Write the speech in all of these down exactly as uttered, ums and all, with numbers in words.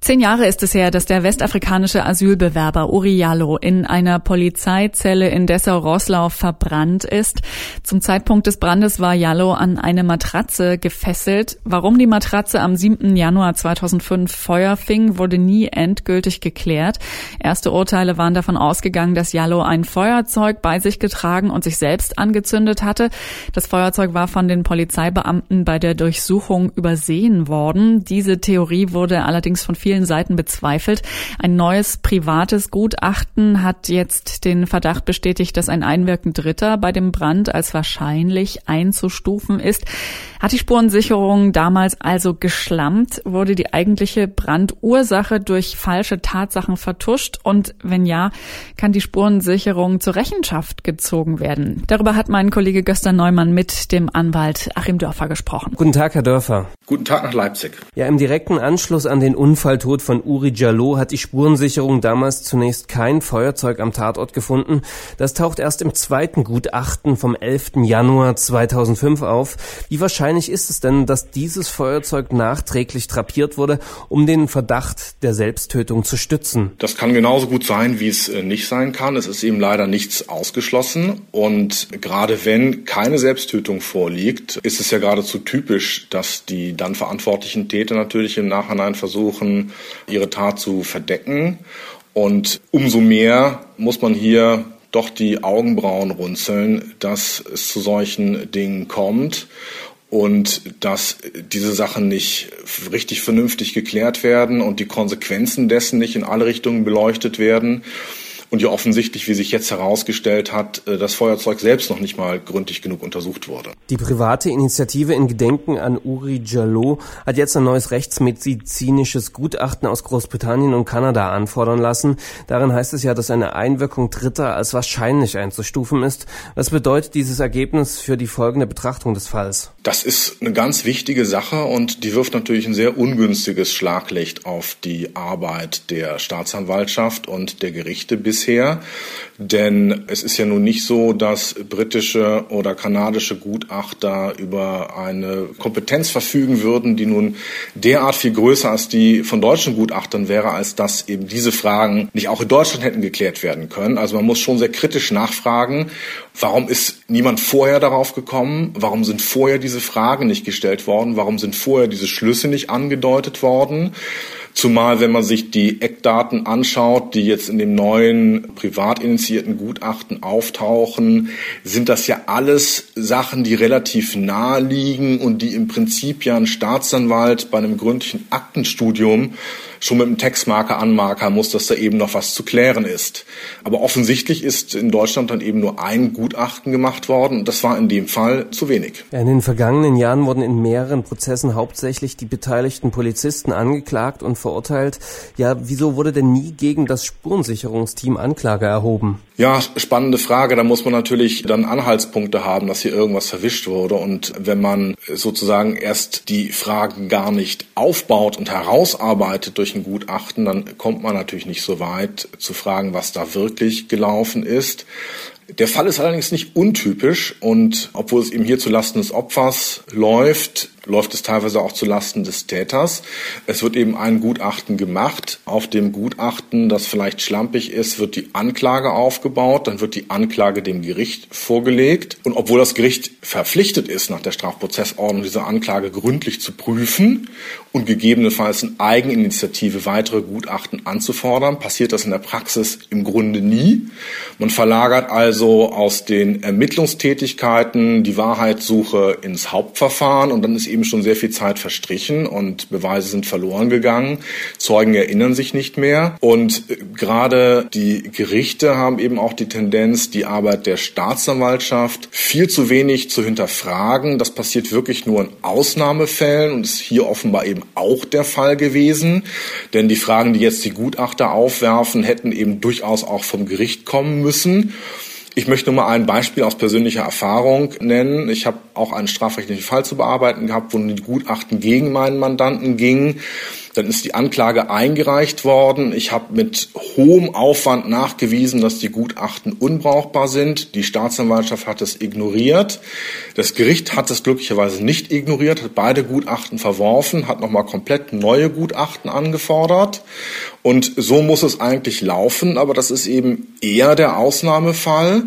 Zehn Jahre ist es her, dass der westafrikanische Asylbewerber Oury Jalloh in einer Polizeizelle in Dessau-Roßlau verbrannt ist. Zum Zeitpunkt des Brandes war Jalloh an eine Matratze gefesselt. Warum die Matratze am siebten Januar zweitausendfünf Feuer fing, wurde nie endgültig geklärt. Erste Urteile waren davon ausgegangen, dass Jalloh ein Feuerzeug bei sich getragen und sich selbst angezündet hatte. Das Feuerzeug war von den Polizeibeamten bei der Durchsuchung übersehen worden. Diese Theorie wurde allerdings von vielen Seiten bezweifelt. Ein neues privates Gutachten hat jetzt den Verdacht bestätigt, dass ein Einwirken Dritter bei dem Brand als wahrscheinlich einzustufen ist. Hat die Spurensicherung damals also geschlampt? Wurde die eigentliche Brandursache durch falsche Tatsachen vertuscht? Und wenn ja, kann die Spurensicherung zur Rechenschaft gezogen werden? Darüber hat mein Kollege Gösta Neumann mit dem Anwalt Achim Dörfer gesprochen. Guten Tag, Herr Dörfer. Guten Tag nach Leipzig. Ja, im direkten Anschluss an den Unfall Tod von Oury Jalloh hat die Spurensicherung damals zunächst kein Feuerzeug am Tatort gefunden. Das taucht erst im zweiten Gutachten vom elften Januar zweitausendfünf auf. Wie wahrscheinlich ist es denn, dass dieses Feuerzeug nachträglich drapiert wurde, um den Verdacht der Selbsttötung zu stützen? Das kann genauso gut sein, wie es nicht sein kann. Es ist eben leider nichts ausgeschlossen. Und gerade wenn keine Selbsttötung vorliegt, ist es ja geradezu typisch, dass die dann verantwortlichen Täter natürlich im Nachhinein versuchen, ihre Tat zu verdecken. Und umso mehr muss man hier doch die Augenbrauen runzeln, dass es zu solchen Dingen kommt und dass diese Sachen nicht richtig vernünftig geklärt werden und die Konsequenzen dessen nicht in alle Richtungen beleuchtet werden. Und ja offensichtlich, wie sich jetzt herausgestellt hat, das Feuerzeug selbst noch nicht mal gründlich genug untersucht wurde. Die private Initiative in Gedenken an Oury Jalloh hat jetzt ein neues rechtsmedizinisches Gutachten aus Großbritannien und Kanada anfordern lassen. Darin heißt es ja, dass eine Einwirkung Dritter als wahrscheinlich einzustufen ist. Was bedeutet dieses Ergebnis für die folgende Betrachtung des Falls? Das ist eine ganz wichtige Sache und die wirft natürlich ein sehr ungünstiges Schlaglicht auf die Arbeit der Staatsanwaltschaft und der Gerichte bis Her. Denn es ist ja nun nicht so, dass britische oder kanadische Gutachter über eine Kompetenz verfügen würden, die nun derart viel größer als die von deutschen Gutachtern wäre, als dass eben diese Fragen nicht auch in Deutschland hätten geklärt werden können. Also man muss schon sehr kritisch nachfragen, warum ist niemand vorher darauf gekommen? Warum sind vorher diese Fragen nicht gestellt worden? Warum sind vorher diese Schlüsse nicht angedeutet worden? Zumal, wenn man sich die Eckdaten anschaut, die jetzt in dem neuen privat initiierten Gutachten auftauchen, sind das ja alles Sachen, die relativ nahe liegen und die im Prinzip ja ein Staatsanwalt bei einem gründlichen Aktenstudium schon mit einem Textmarker anmarkern muss, dass da eben noch was zu klären ist. Aber offensichtlich ist in Deutschland dann eben nur ein Gutachten gemacht worden und das war in dem Fall zu wenig. In den vergangenen Jahren wurden in mehreren Prozessen hauptsächlich die beteiligten Polizisten angeklagt und verurteilt. Ja, wieso wurde denn nie gegen das Spurensicherungsteam Anklage erhoben? Ja, spannende Frage. Da muss man natürlich dann Anhaltspunkte haben, dass hier irgendwas verwischt wurde. Und wenn man sozusagen erst die Fragen gar nicht aufbaut und herausarbeitet durch ein Gutachten, dann kommt man natürlich nicht so weit zu fragen, was da wirklich gelaufen ist. Der Fall ist allerdings nicht untypisch und obwohl es eben hier zulasten des Opfers läuft, läuft es teilweise auch zulasten des Täters. Es wird eben ein Gutachten gemacht. Auf dem Gutachten, das vielleicht schlampig ist, wird die Anklage aufgebaut. Dann wird die Anklage dem Gericht vorgelegt. Und obwohl das Gericht verpflichtet ist, nach der Strafprozessordnung diese Anklage gründlich zu prüfen und gegebenenfalls in Eigeninitiative weitere Gutachten anzufordern, passiert das in der Praxis im Grunde nie. Man verlagert also aus den Ermittlungstätigkeiten die Wahrheitssuche ins Hauptverfahren und dann ist eben schon sehr viel Zeit verstrichen und Beweise sind verloren gegangen. Zeugen erinnern sich nicht mehr. Und gerade die Gerichte haben eben auch die Tendenz, die Arbeit der Staatsanwaltschaft viel zu wenig zu hinterfragen. Das passiert wirklich nur in Ausnahmefällen und ist hier offenbar eben auch der Fall gewesen. Denn die Fragen, die jetzt die Gutachter aufwerfen, hätten eben durchaus auch vom Gericht kommen müssen. Ich möchte nur mal ein Beispiel aus persönlicher Erfahrung nennen. Ich habe auch einen strafrechtlichen Fall zu bearbeiten gehabt, wo die Gutachten gegen meinen Mandanten gingen. Dann ist die Anklage eingereicht worden. Ich habe mit hohem Aufwand nachgewiesen, dass die Gutachten unbrauchbar sind. Die Staatsanwaltschaft hat es ignoriert. Das Gericht hat es glücklicherweise nicht ignoriert, hat beide Gutachten verworfen, hat nochmal komplett neue Gutachten angefordert. Und so muss es eigentlich laufen, aber das ist eben eher der Ausnahmefall.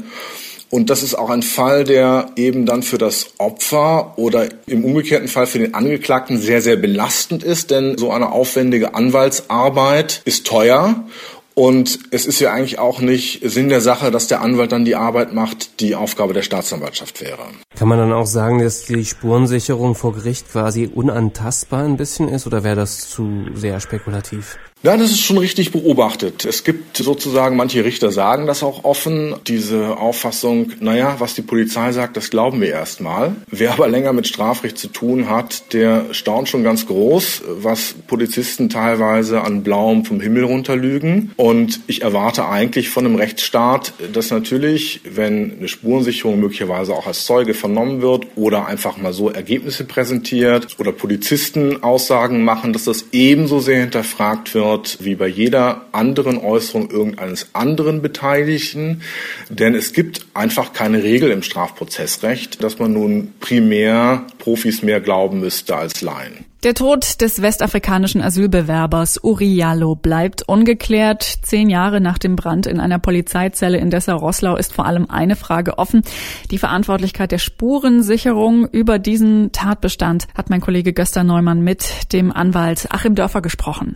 Und das ist auch ein Fall, der eben dann für das Opfer oder im umgekehrten Fall für den Angeklagten sehr, sehr belastend ist, denn so eine aufwendige Anwaltsarbeit ist teuer. Und es ist ja eigentlich auch nicht Sinn der Sache, dass der Anwalt dann die Arbeit macht, die Aufgabe der Staatsanwaltschaft wäre. Kann man dann auch sagen, dass die Spurensicherung vor Gericht quasi unantastbar ein bisschen ist, oder wäre das zu sehr spekulativ? Ja, das ist schon richtig beobachtet. Es gibt sozusagen, manche Richter sagen das auch offen, diese Auffassung, naja, was die Polizei sagt, das glauben wir erstmal. Wer aber länger mit Strafrecht zu tun hat, der staunt schon ganz groß, was Polizisten teilweise an Blauem vom Himmel runterlügen. Und ich erwarte eigentlich von einem Rechtsstaat, dass natürlich, wenn eine Spurensicherung möglicherweise auch als Zeuge vernommen wird oder einfach mal so Ergebnisse präsentiert oder Polizisten Aussagen machen, dass das ebenso sehr hinterfragt wird, wie bei jeder anderen Äußerung irgendeines anderen Beteiligten. Denn es gibt einfach keine Regel im Strafprozessrecht, dass man nun primär Profis mehr glauben müsste als Laien. Der Tod des westafrikanischen Asylbewerbers Oury Jalloh bleibt ungeklärt. Zehn Jahre nach dem Brand in einer Polizeizelle in Dessau-Roßlau ist vor allem eine Frage offen. Die Verantwortlichkeit der Spurensicherung über diesen Tatbestand hat mein Kollege Gösta Neumann mit dem Anwalt Achim Dörfer gesprochen.